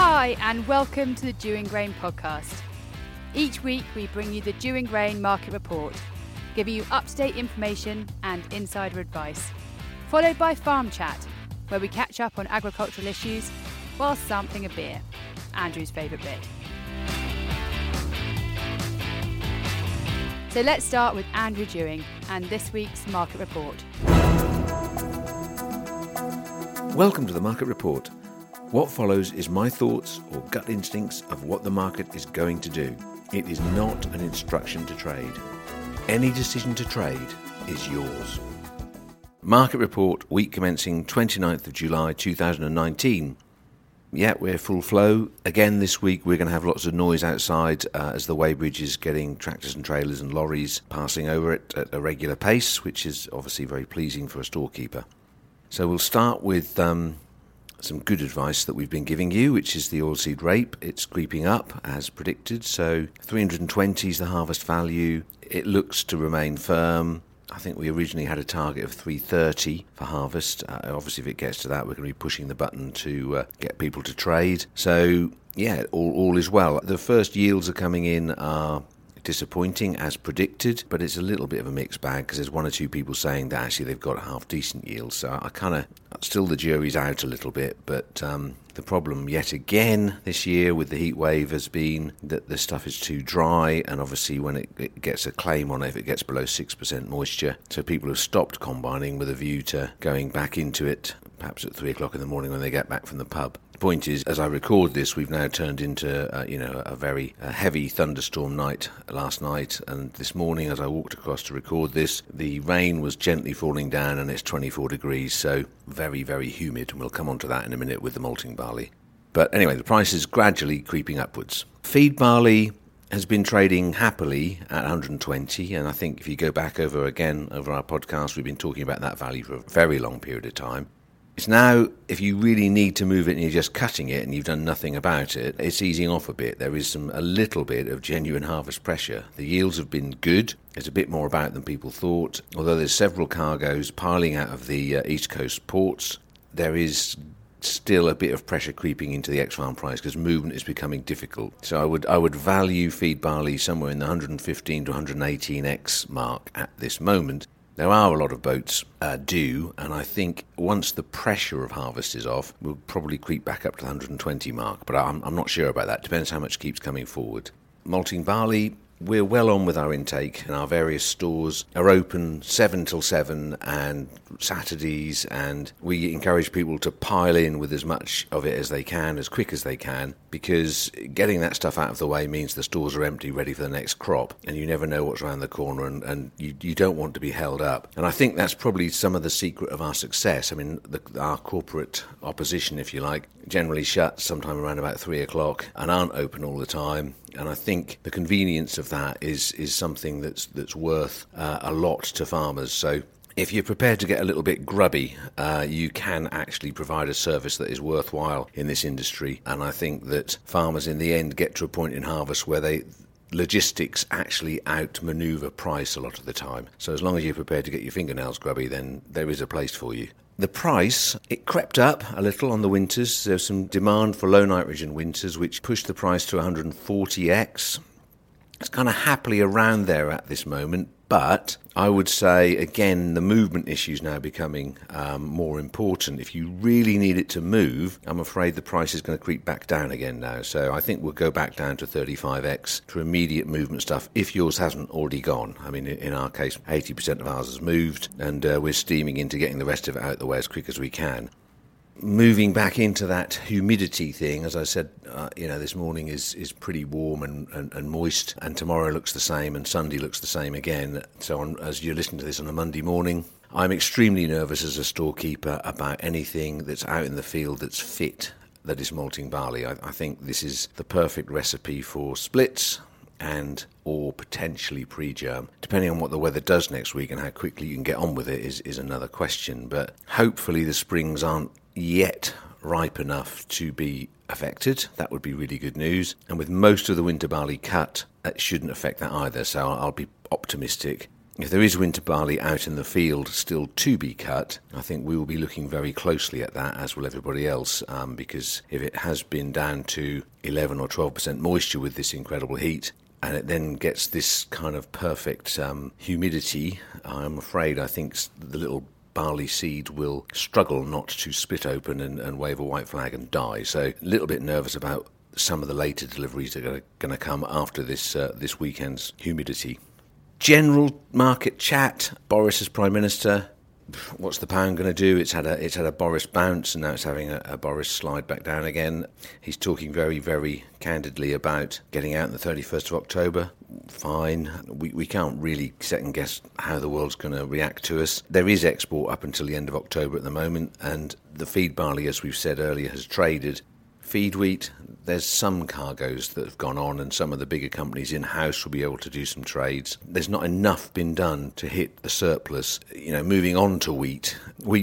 Hi and welcome to the Dewing Grain podcast. Each week we bring you the Dewing Grain market report, giving you up-to-date information and insider advice, followed by Farm Chat, where we catch up on agricultural issues while sampling a beer, Andrew's favourite bit. So let's start with Andrew Dewing and this week's market report. Welcome to the market report. What follows is my thoughts or gut instincts of what the market is going to do. It is not an instruction to trade. Any decision to trade is yours. Market report week commencing 29th of July 2019. Yeah, we're full flow. Again this week we're going to have lots of noise outside as the Weybridge is getting tractors and trailers and lorries passing over it at a regular pace, which is obviously very pleasing for a storekeeper. So we'll start with some good advice that we've been giving you, which is the oilseed rape. It's creeping up as predicted, so 320 is the harvest value. It looks to remain firm. I think we originally had a target of 330 for harvest. Obviously, if it gets to that, we're going to be pushing the button to get people to trade. So, yeah, all is well. The first yields are coming in are disappointing as predicted, but it's a little bit of a mixed bag because there's one or two people saying that actually they've got half decent yields. So I kind of still the jury's out a little bit, but the problem yet again this year with the heat wave has been that the stuff is too dry, and obviously when it gets a claim on it, if it gets below 6% moisture, so people have stopped combining with a view to going back into it perhaps at 3 o'clock in the morning when they get back from the pub. Point is, as I record this, we've now turned into a very heavy thunderstorm night last night, and this morning as I walked across to record this, the rain was gently falling down and it's 24 degrees, so very, very humid, and we'll come on to that in a minute with the malting barley. But anyway, the price is gradually creeping upwards. Feed barley has been trading happily at 120, and I think if you go back over our podcast, we've been talking about that value for a very long period of time. It's now, if you really need to move it and you're just cutting it and you've done nothing about it, it's easing off a bit. There is a little bit of genuine harvest pressure. The yields have been good. There's a bit more about than people thought. Although there's several cargoes piling out of the East Coast ports, there is still a bit of pressure creeping into the ex-farm price because movement is becoming difficult. So I would value feed barley somewhere in the 115 to 118x mark at this moment. There are a lot of boats due, and I think once the pressure of harvest is off, we'll probably creep back up to the 120 mark, but I'm not sure about that. Depends how much keeps coming forward. Malting barley, we're well on with our intake, and our various stores are open 7 till 7 and Saturdays, and we encourage people to pile in with as much of it as they can, as quick as they can, because getting that stuff out of the way means the stores are empty, ready for the next crop, and you never know what's around the corner, and you don't want to be held up. And I think that's probably some of the secret of our success. I mean, our corporate opposition, if you like, generally shut sometime around about 3 o'clock and aren't open all the time. And I think the convenience of that is something that's worth a lot to farmers. So if you're prepared to get a little bit grubby, you can actually provide a service that is worthwhile in this industry. And I think that farmers in the end get to a point in harvest where logistics actually outmaneuver price a lot of the time. So as long as you're prepared to get your fingernails grubby, then there is a place for you. The price, it crept up a little on the winters. There was some demand for low nitrogen winters, which pushed the price to 140x. It's kind of happily around there at this moment, but I would say, again, the movement issue is now becoming more important. If you really need it to move, I'm afraid the price is going to creep back down again now. So I think we'll go back down to 35x for immediate movement stuff, if yours hasn't already gone. I mean, in our case, 80% of ours has moved, and we're steaming into getting the rest of it out of the way as quick as we can. Moving back into that humidity thing, as I said, this morning is pretty warm and moist, and tomorrow looks the same, and Sunday looks the same again. So as you're listening to this on a Monday morning, I'm extremely nervous as a storekeeper about anything that's out in the field that's fit, that is malting barley. I think this is the perfect recipe for splits and or potentially pre-germ. Depending on what the weather does next week and how quickly you can get on with it is another question. But hopefully the springs aren't yet ripe enough to be affected. That would be really good news. And with most of the winter barley cut, it shouldn't affect that either. So I'll be optimistic. If there is winter barley out in the field still to be cut, I think we will be looking very closely at that, as will everybody else, because if it has been down to 11 or 12% moisture with this incredible heat, and it then gets this kind of perfect humidity, I'm afraid I think the little barley seed will struggle not to split open and wave a white flag and die. So a little bit nervous about some of the later deliveries that are going to come after this this weekend's humidity. General market chat. Boris as Prime Minister. What's the pound going to do? It's had a Boris bounce, and now it's having a Boris slide back down again. He's talking very, very candidly about getting out on the 31st of October. Fine. We can't really second guess how the world's going to react to us. There is export up until the end of October at the moment, and the feed barley, as we've said earlier, has traded. Feed wheat, there's some cargoes that have gone on, and some of the bigger companies in-house will be able to do some trades. There's not enough been done to hit the surplus. You know, moving on to wheat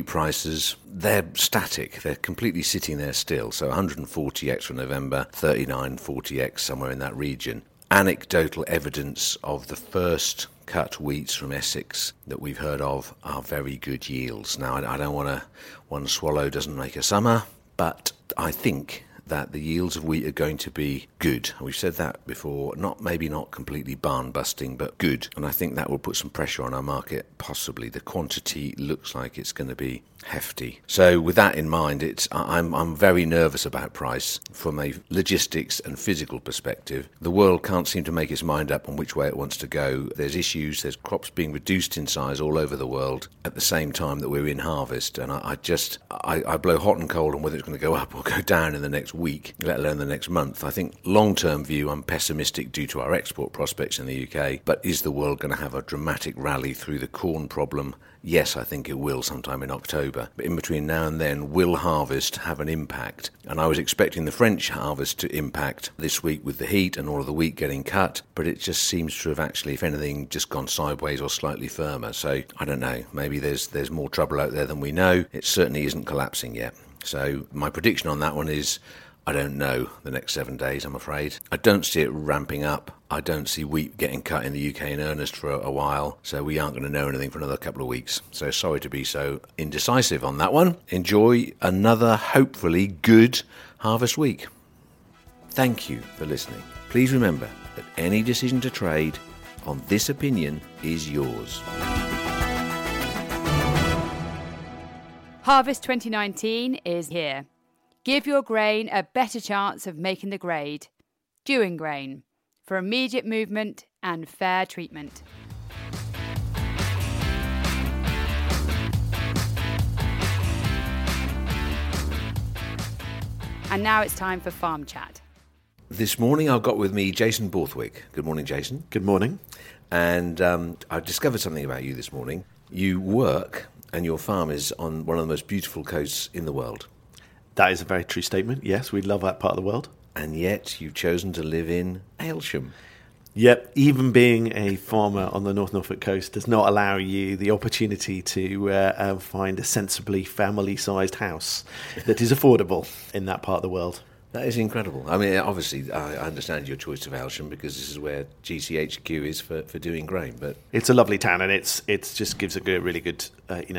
prices, they're static. They're completely sitting there still. So 140x for November, 39.40x, somewhere in that region. Anecdotal evidence of the first cut wheats from Essex that we've heard of are very good yields. Now, I don't want to, one swallow doesn't make a summer, but I think that the yields of wheat are going to be good. We've said that before, maybe not completely barn-busting, but good. And I think that will put some pressure on our market, possibly. The quantity looks like it's going to be hefty. So with that in mind, I'm very nervous about price from a logistics and physical perspective. The world can't seem to make its mind up on which way it wants to go. There's issues, there's crops being reduced in size all over the world at the same time that we're in harvest. And I blow hot and cold on whether it's going to go up or go down in the next week, let alone the next month. I think long-term view, I'm pessimistic due to our export prospects in the UK, but is the world going to have a dramatic rally through the corn problem? Yes, I think it will sometime in October. But in between now and then, will harvest have an impact? And I was expecting the French harvest to impact this week with the heat and all of the wheat getting cut, but it just seems to have actually, if anything, just gone sideways or slightly firmer. So I don't know, maybe there's more trouble out there than we know. It certainly isn't collapsing yet. So my prediction on that one is I don't know the next 7 days, I'm afraid. I don't see it ramping up. I don't see wheat getting cut in the UK in earnest for a while, so we aren't going to know anything for another couple of weeks. So sorry to be so indecisive on that one. Enjoy another hopefully good harvest week. Thank you for listening. Please remember that any decision to trade on this opinion is yours. Harvest 2019 is here. Give your grain a better chance of making the grade. Dewing Grain, for immediate movement and fair treatment. And now it's time for Farm Chat. This morning I've got with me Jason Borthwick. Good morning, Jason. Good morning. And I've discovered something about you this morning. You work and your farm is on one of the most beautiful coasts in the world. That is a very true statement. Yes, we love that part of the world. And yet you've chosen to live in Aylsham. Yep, even being a farmer on the North Norfolk coast does not allow you the opportunity to find a sensibly family-sized house that is affordable in that part of the world. That is incredible. I mean, obviously, I understand your choice of Aylsham because this is where GCHQ is for Dewing Grain. But it's a lovely town, and it's just gives a good, really good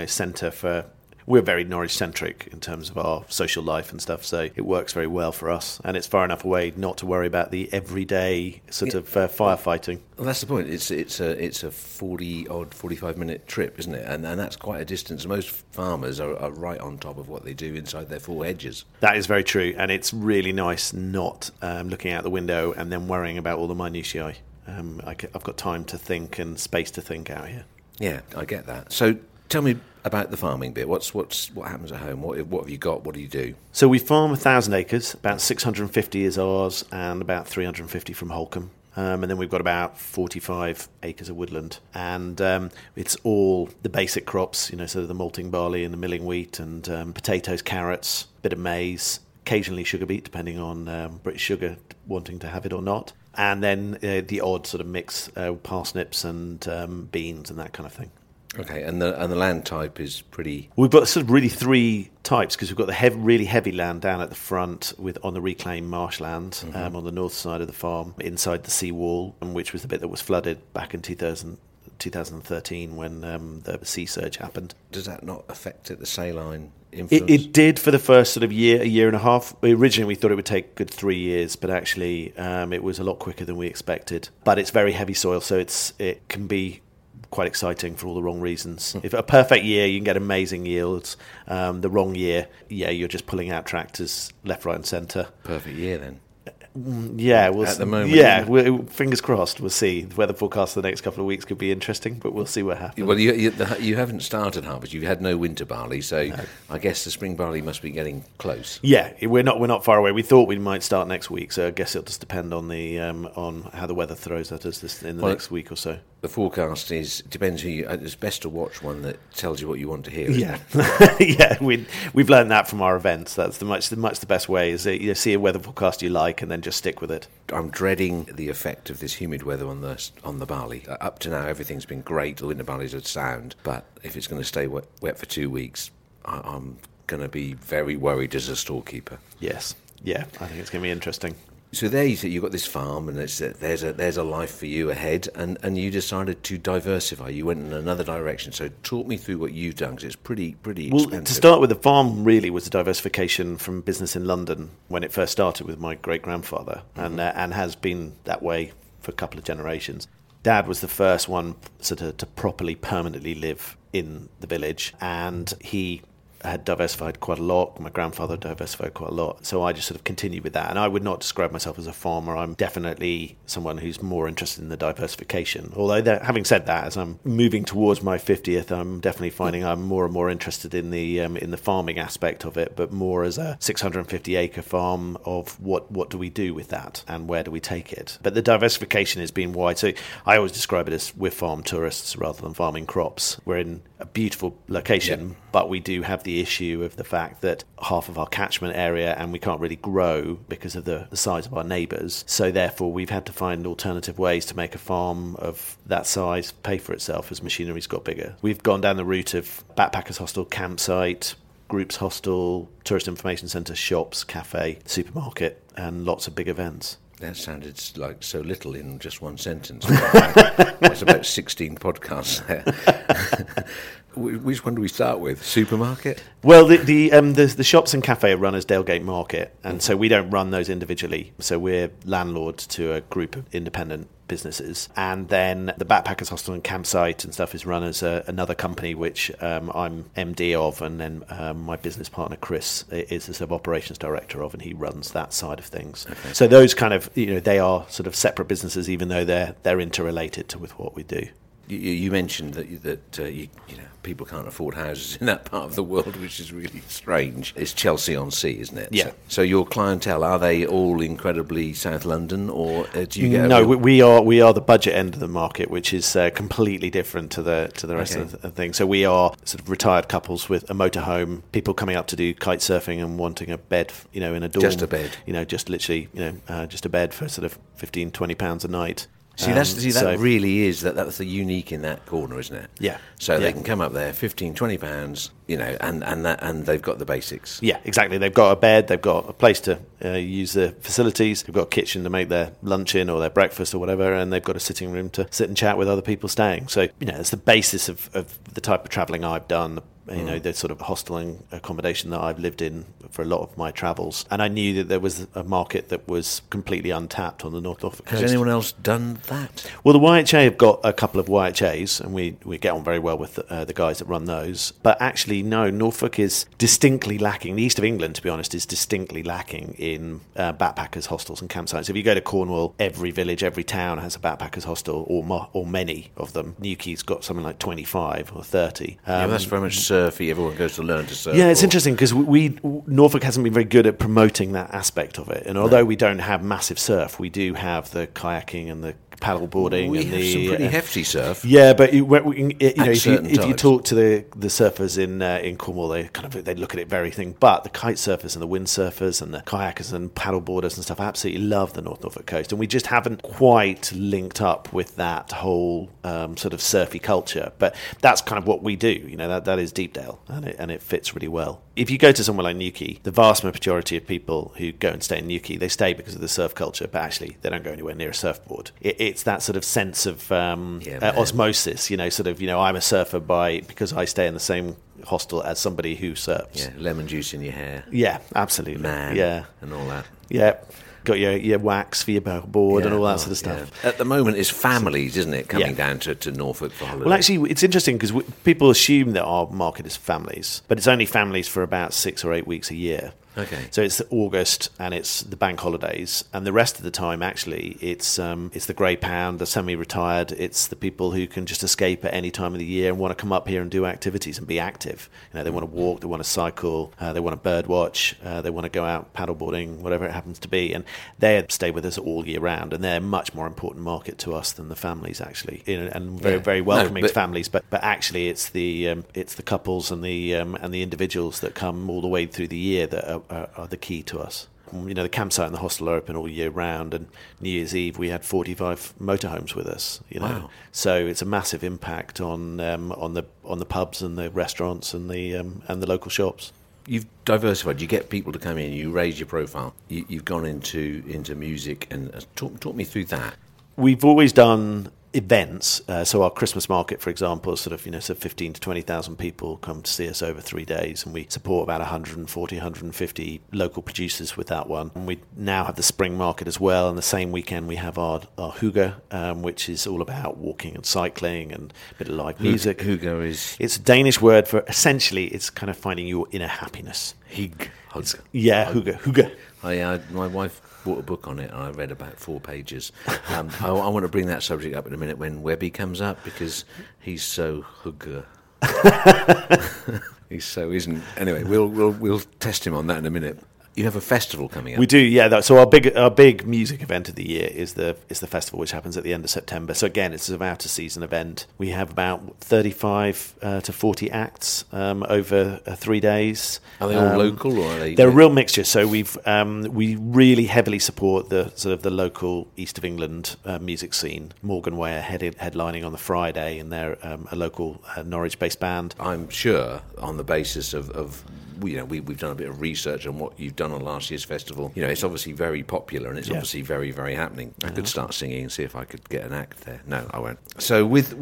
centre for... We're very Norwich-centric in terms of our social life and stuff, so it works very well for us. And it's far enough away not to worry about the everyday sort of firefighting. Well, that's the point. It's a 40-odd, 45-minute trip, isn't it? And that's quite a distance. Most farmers are right on top of what they do inside their four hedges. That is very true, and it's really nice not looking out the window and then worrying about all the minutiae. I've got time to think and space to think out here. Yeah, I get that. So tell me about the farming bit. What happens at home? What have you got? What do you do? So we farm 1,000 acres. About 650 is ours and about 350 from Holcomb. And then we've got about 45 acres of woodland. And it's all the basic crops, so the malting barley and the milling wheat and potatoes, carrots, a bit of maize, occasionally sugar beet, depending on British Sugar wanting to have it or not. And then the odd sort of mix, parsnips and beans and that kind of thing. Okay, and the land type is pretty... We've got sort of really three types, because we've got the really heavy land down at the front on the reclaimed marshland, mm-hmm. On the north side of the farm, inside the seawall, which was the bit that was flooded back in 2000, 2013 when the sea surge happened. Does that not affect it, the saline influence? It did for the first sort of year and a half. Originally, we thought it would take a good 3 years, but actually it was a lot quicker than we expected. But it's very heavy soil, so it can be quite exciting for all the wrong reasons. If a perfect year, you can get amazing yields. The wrong year, you're just pulling out tractors left, right and centre. Perfect year then. Yeah, at the moment. Yeah, fingers crossed. We'll see. The weather forecast for the next couple of weeks could be interesting, but we'll see what happens. Well, you haven't started harvest. You've had no winter barley, so no. I guess the spring barley must be getting close. Yeah, we're not far away. We thought we might start next week, so I guess it'll just depend on the on how the weather throws at us next week or so. The forecast depends who you. It's best to watch one that tells you what you want to hear. Yeah, yeah. We've learned that from our events. That's the best way is you see a weather forecast you like and then just stick with it. I'm dreading the effect of this humid weather on the barley. Up to now, everything's been great. The winter barley's are sound, but if it's going to stay wet for 2 weeks, I'm going to be very worried as a storekeeper. Yes, yeah, I think it's going to be interesting. So there you see, you've got this farm, and there's a life for you ahead, and you decided to diversify. You went in another direction. So talk me through what you've done, because it's pretty expensive. Well, to start with, the farm really was a diversification from business in London when it first started with my great-grandfather, mm-hmm. and has been that way for a couple of generations. Dad was the first one sort of to properly, permanently live in the village, and he had diversified quite a lot. My grandfather diversified quite a lot. So I just sort of continued with that. And I would not describe myself as a farmer. I'm definitely someone who's more interested in the diversification. Although, having said that, as I'm moving towards my 50th, I'm definitely finding I'm more and more interested in the farming aspect of it, but more as a 650-acre farm of what do we do with that and where do we take it? But the diversification has been wide. So I always describe it as we're farm tourists rather than farming crops. We're in a beautiful location, but we do have the issue of the fact that half of our catchment area and we can't really grow because of the size of our neighbours. So therefore, we've had to find alternative ways to make a farm of that size pay for itself as machinery's got bigger. We've gone down the route of backpackers hostel, campsite, groups hostel, tourist information centre, shops, cafe, supermarket, and lots of big events. That sounded like so little in just one sentence. That's about 16 podcasts there. Which one do we start with? Supermarket? Well, the shops and cafe are run as Dale Gate Market, and so we don't run those individually. So we're landlord to a group of independent businesses. And then the Backpackers Hostel and Campsite and stuff is run as another company, which I'm MD of, and then my business partner, Chris, is the sort of operations director of, and he runs that side of things. Okay. So those kind of, they are sort of separate businesses, even though they're interrelated with what we do. You mentioned that people can't afford houses in that part of the world, which is really strange. It's Chelsea-on-Sea, isn't it? Yeah. So your clientele, are they all incredibly South London, or do you get? No, we are the budget end of the market, which is completely different to the rest of the thing. So we are sort of retired couples with a motorhome, people coming up to do kite surfing and wanting a bed, in a dorm, just a bed, just literally, just a bed for sort of £15-20 a night. That's the unique in that corner, isn't it? Yeah. So they can come up there, £15-20, and they've got the basics. Yeah, exactly. They've got a bed, they've got a place to use the facilities, they've got a kitchen to make their lunch in or their breakfast or whatever, and they've got a sitting room to sit and chat with other people staying. So, it's the basis of the type of travelling I've done, the sort of hostel and accommodation that I've lived in for a lot of my travels. And I knew that there was a market that was completely untapped on the North Norfolk coast. Has anyone else done that? Well, the YHA have got a couple of YHAs, and we get on very well with the guys that run those. But actually, no, Norfolk is distinctly lacking. The east of England, to be honest, is distinctly lacking in backpackers, hostels and campsites. If you go to Cornwall, every village, every town has a backpackers hostel, or many of them. Newquay's got something like 25 or 30. That's very much so. Everyone goes to learn to surf. Yeah, it's interesting because Norfolk hasn't been very good at promoting that aspect of it. And although we don't have massive surf, we do have the kayaking and the paddle boarding. We have some pretty hefty surf. Yeah, but if you talk to the surfers in Cornwall, they look at it very thing. But the kite surfers and the windsurfers and the kayakers and paddle boarders and stuff absolutely love the North Norfolk coast, and we just haven't quite linked up with that whole sort of surfy culture. But that's kind of what we do. That is Deepdale, and it fits really well. If you go to somewhere like Newquay, the vast majority of people who go and stay in Newquay, they stay because of the surf culture, but actually they don't go anywhere near a surfboard. It's that sort of sense of osmosis, I'm a surfer because I stay in the same hostel as somebody who surfs. Yeah, lemon juice in your hair. Yeah, absolutely. Man. Yeah. And all that. Yeah. Got your wax for your board and all that sort of stuff. Yeah. At the moment, it's families, isn't it, coming down to Norfolk for holidays? Well, actually, it's interesting because people assume that our market is families, but it's only families for about 6 or 8 weeks a year. Okay. So it's August and it's the bank holidays, and the rest of the time actually it's the grey pound, the semi-retired, it's the people who can just escape at any time of the year and want to come up here and do activities and be active. They want to walk, they want to cycle, they want to bird watch, they want to go out paddleboarding, whatever it happens to be, and they stay with us all year round, and they're a much more important market to us than the families actually, and very very welcoming to families. But actually it's the couples and the individuals that come all the way through the year that are the key to us. The campsite and the hostel are open all year round, and New Year's Eve we had 45 motorhomes with us. Wow. So it's a massive impact on the pubs and the restaurants and the local shops. You've diversified. You get people to come in. You raise your profile. You've gone into music, and talk me through that. We've always done events, so our Christmas market, for example, 15 to 20,000 people come to see us over 3 days, and we support about 140, 150 local producers with that one. And we now have the spring market as well, and the same weekend we have our Hugo, which is all about walking and cycling and a bit of live music. Hugo is... It's a Danish word for, essentially, it's kind of finding your inner happiness. Hugo. My wife bought a book on it, and I read about 4 pages. I want to bring that subject up in a minute when Webby comes up, because he's so hugger. He so isn't. Anyway, we'll test him on that in a minute. You have a festival coming up. We do, yeah. So our big music event of the year is the festival, which happens at the end of September. So again, it's an out-of-season event. We have about 35 to 40 acts over 3 days. Are they all local, or are they? They're a real mixture. So we've we really heavily support the sort of the local East of England music scene. Morgan Way are headlining on the Friday, and they're a local Norwich-based band. I'm sure on the basis of we've done a bit of research on what you've done on last year's festival. It's obviously very popular, and it's obviously very, very happening. I could start singing and see if I could get an act there. No, I won't. So with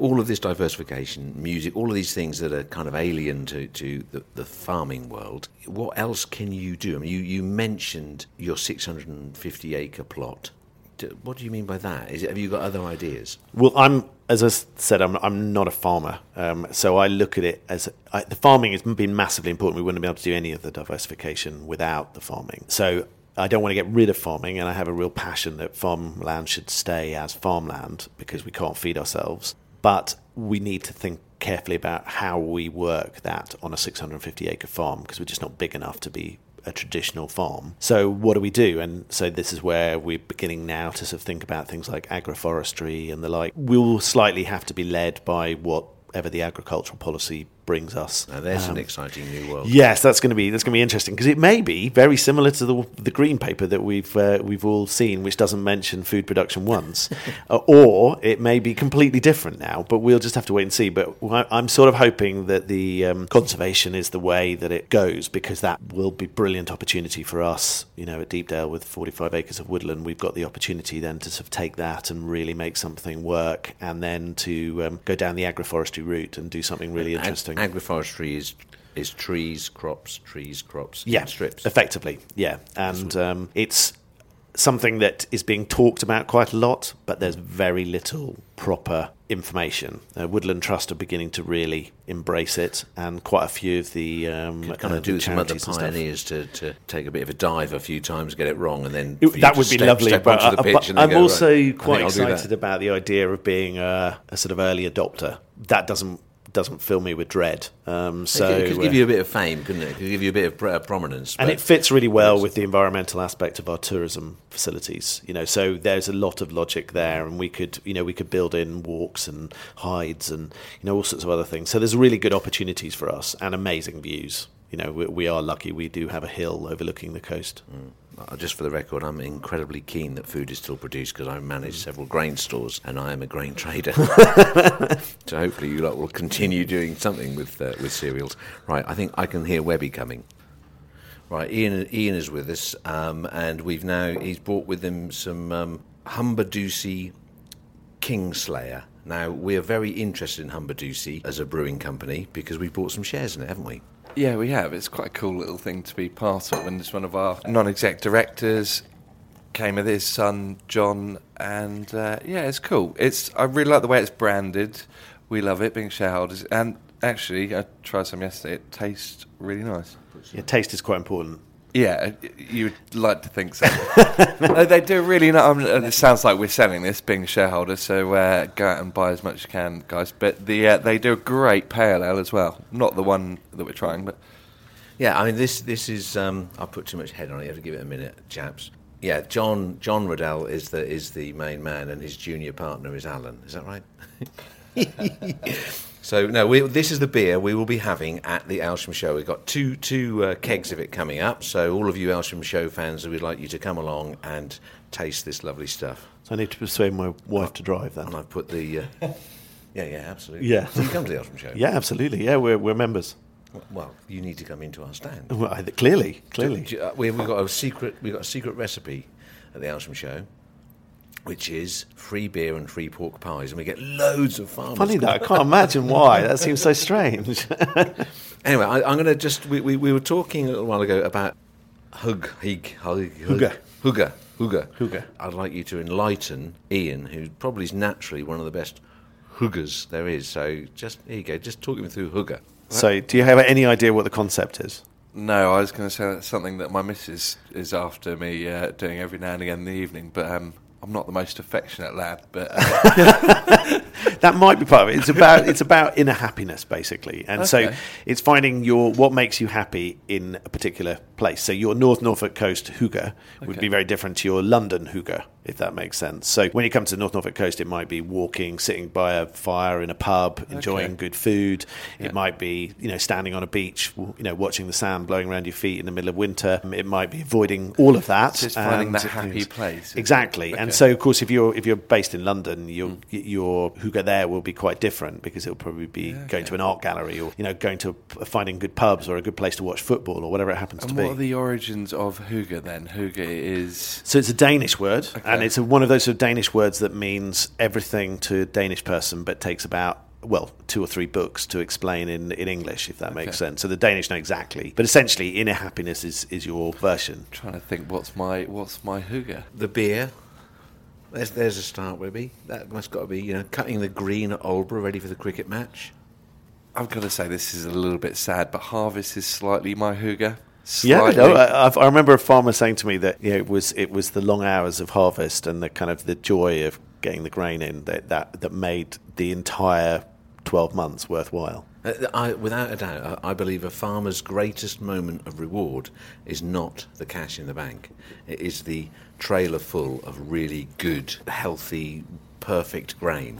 all of this diversification, music, all of these things that are kind of alien to the farming world, what else can you do? I mean, you mentioned your 650-acre plot. What do you mean by that? Have you got other ideas? Well, as I said, I'm not a farmer, so I look at it as the farming has been massively important. We wouldn't have been able to do any of the diversification without the farming. So I don't want to get rid of farming, and I have a real passion that farmland should stay as farmland, because we can't feed ourselves. But we need to think carefully about how we work that on a 650-acre farm, because we're just not big enough to be a traditional farm. So what do we do? And so this is where we're beginning now to sort of think about things like agroforestry and the like. We'll slightly have to be led by whatever the agricultural policy brings us. Now there's an exciting new world. Yes, that's going to be interesting, because it may be very similar to the green paper that we've all seen, which doesn't mention food production once, or it may be completely different now. But we'll just have to wait and see. But I'm sort of hoping that the conservation is the way that it goes, because that will be brilliant opportunity for us. At Deepdale, with 45 acres of woodland, we've got the opportunity then to sort of take that and really make something work, and then to go down the agroforestry route and do something really interesting. Agroforestry is trees, crops, and strips. Effectively, yeah. And it's something that is being talked about quite a lot, but there's very little proper information. Woodland Trust are beginning to really embrace it, and quite a few of the kind of do some other pioneers to take a bit of a dive a few times, get it wrong, and then that would be lovely. But I'm also quite excited about the idea of being a sort of early adopter. That doesn't fill me with dread. So it could give you a bit of fame, couldn't it? It could give you a bit of prominence. And it fits really well with the environmental aspect of our tourism facilities. So there's a lot of logic there, and we could build in walks and hides and all sorts of other things. So there's really good opportunities for us and amazing views. you know, we are lucky. We do have a hill overlooking the coast. Just for the record, I'm incredibly keen that food is still produced because I manage several grain stores and I am a grain trader. So hopefully you lot will continue doing something with cereals. Right, I think I can hear Webby coming. Right, Ian is with us, and he's brought with him some Humber Ducey Kingslayer. Now, we are very interested in Humber Ducey as a brewing company because we've bought some shares in it, haven't we? Yeah, we have. It's quite a cool little thing to be part of, and it's one of our non-exec directors, came with his son, John, and yeah, it's cool. I really like the way it's branded. We love it, being shareholders, and actually, I tried some yesterday. It tastes really nice. Yeah, taste is quite important. Yeah, you'd like to think so. They do really not. It sounds like we're selling this, being shareholders, so go out and buy as much as you can, guys. But they do a great pale ale as well. Not the one that we're trying, but... Yeah, I mean, this is... I put too much head on it. You have to give it a minute, chaps. Yeah, John Riddell is the main man, and his junior partner is Alan. Is that right? So, no, this is the beer we will be having at the Aylsham Show. We've got two kegs of it coming up, so all of you Aylsham Show fans, we'd like you to come along and taste this lovely stuff. So I need to persuade my wife to drive that. And I've put the... yeah, absolutely. Yeah. So you come to the Aylsham Show? Yeah, absolutely. Yeah, we're members. Well, you need to come into our stand. Well, clearly. We've got a secret recipe at the Aylsham Show, which is free beer and free pork pies, and we get loads of farmers. Funny though, I can't imagine why. That seems so strange. Anyway, I'm going to just... We were talking a little while ago about hygge. I'd like you to enlighten Ian, who probably is naturally one of the best hyggers there is. So just, here you go, just talk him through hygge. So do you have any idea what the concept is? No, I was going to say that's something that my missus is after me doing every now and again in the evening, but... I'm not the most affectionate lad, but... That might be part of it. It's about inner happiness, basically. And okay. So it's finding what makes you happy in a particular place. So your North Norfolk coast hygge would be very different to your London hygge, if that makes sense. So when you come to the North Norfolk coast, it might be walking, sitting by a fire in a pub, enjoying good food. Yeah. It might be, standing on a beach, watching the sand blowing around your feet in the middle of winter. It might be avoiding all of that. Just finding that happy place. Exactly. And so, of course, if you're based in London, your hygge there will be quite different because it'll probably be going to an art gallery or going to finding good pubs or a good place to watch football or whatever it happens to be. And what are the origins of hygge then? Hygge is... So it's a Danish word, and it's one of those sort of Danish words that means everything to a Danish person but takes about... well, 2 or 3 books to explain in English, if that makes sense. So the Danish know exactly. But essentially, inner happiness is your version. I'm trying to think, what's my hygge? The beer. There's a start, Webby. That must got to be, cutting the green at Oldborough, ready for the cricket match. I've got to say, this is a little bit sad, but harvest is slightly my hygge. Slightly. Yeah, I remember a farmer saying to me that it was the long hours of harvest and the kind of the joy of getting the grain in that made the entire 12 months worthwhile. Without a doubt, I believe a farmer's greatest moment of reward is not the cash in the bank. It is the trailer full of really good, healthy, perfect grain.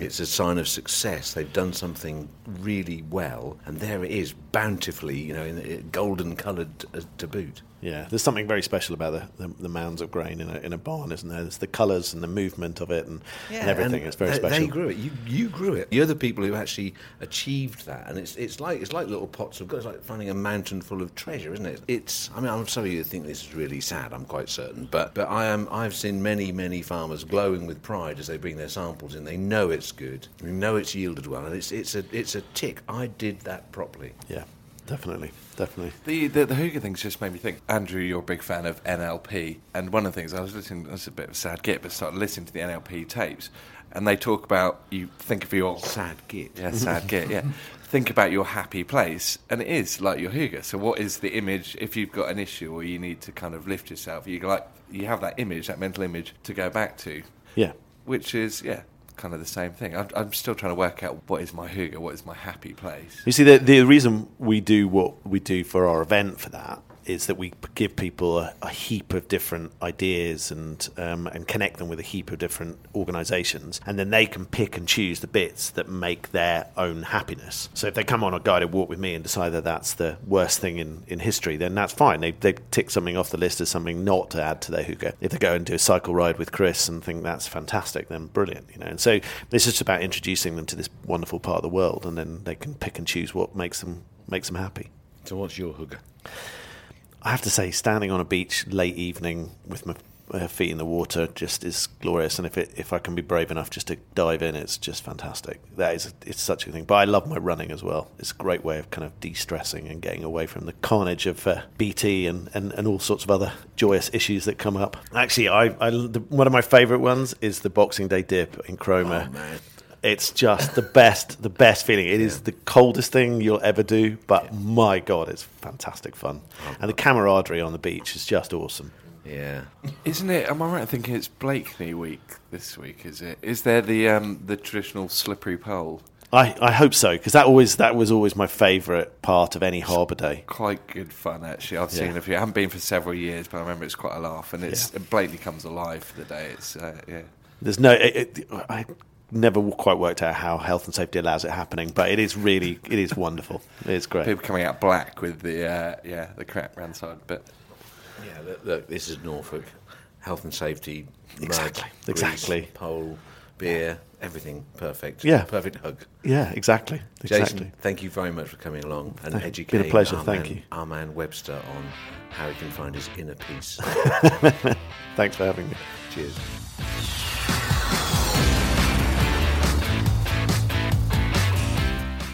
It's a sign of success. They've done something really well, and there it is, bountifully, in golden-coloured to boot. Yeah, there's something very special about the mounds of grain in a barn, isn't there? There's the colours and the movement of it and everything. It's very special. They grew it. You grew it. You're the people who actually achieved that, and it's like little pots of gold. It's like finding a mountain full of treasure, isn't it? I'm sorry you think this is really sad. I'm quite certain, but I've seen many farmers glowing with pride as they bring their samples in. They know it's good. They know it's yielded well, and it's a tick. I did that properly. Yeah. Definitely. The hygge things just made me think. Andrew, you're a big fan of NLP, and one of the things I was listening, it was a bit of a sad git, but started listening to the NLP tapes, and they talk about you think of your sad git, think about your happy place, and it is like your hygge. So what is the image if you've got an issue or you need to kind of lift yourself? You have that image, that mental image to go back to, which is kind of the same thing. I'm still trying to work out what is my hygge, what is my happy place. You see, the reason we do what we do for our event for that is that we give people a heap of different ideas and connect them with a heap of different organisations, and then they can pick and choose the bits that make their own happiness. So if they come on a guided walk with me and decide that that's the worst thing in history, then that's fine. They tick something off the list as something not to add to their hookah. If they go and do a cycle ride with Chris and think that's fantastic, then brilliant, you know. And so this is about introducing them to this wonderful part of the world, and then they can pick and choose what makes them happy. So what's your hookah? I have to say, standing on a beach late evening with my feet in the water just is glorious, and if I can be brave enough just to dive in, it's just fantastic. It's such a thing. But I love my running as well. It's a great way of kind of de-stressing and getting away from the carnage of BT and all sorts of other joyous issues that come up. Actually, one of my favourite ones is the Boxing Day dip in Cromer. Oh, man. It's just the best feeling. It is the coldest thing you'll ever do, but my God, it's fantastic fun. Oh, and the camaraderie on the beach is just awesome. Yeah. Isn't it? Am I right in thinking it's Blakeney week this week, is it? Is there the traditional slippery pole? I hope so, because that was always my favourite part of any harbour day. Quite good fun, actually. I've seen a few. I haven't been for several years, but I remember it's quite a laugh, and it's Blakeney comes alive for the day. It's There's no... I never quite worked out how health and safety allows it happening, but it is wonderful. It's great. People coming out black with the crap round side, but look, this is Norfolk. Health and safety, exactly. Grease, pole, beer, everything perfect. Yeah, perfect hug. Yeah, exactly. Jason, thank you very much for coming along and educating. Been a pleasure. Our man Webster on how he can find his inner peace. Thanks for having me. Cheers.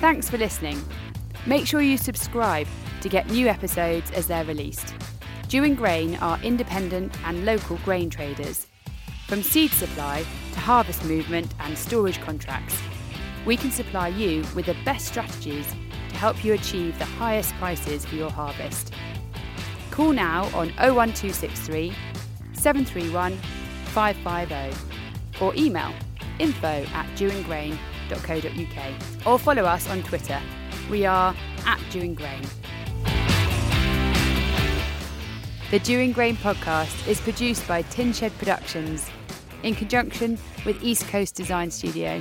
Thanks for listening. Make sure you subscribe to get new episodes as they're released. Dewing Grain are independent and local grain traders. From seed supply to harvest movement and storage contracts, we can supply you with the best strategies to help you achieve the highest prices for your harvest. Call now on 01263 731 550 or email info@dewinggrain.co.uk, or follow us on Twitter. We are @Dewing Grain. The Dewing Grain podcast is produced by Tin Shed Productions in conjunction with East Coast Design Studio.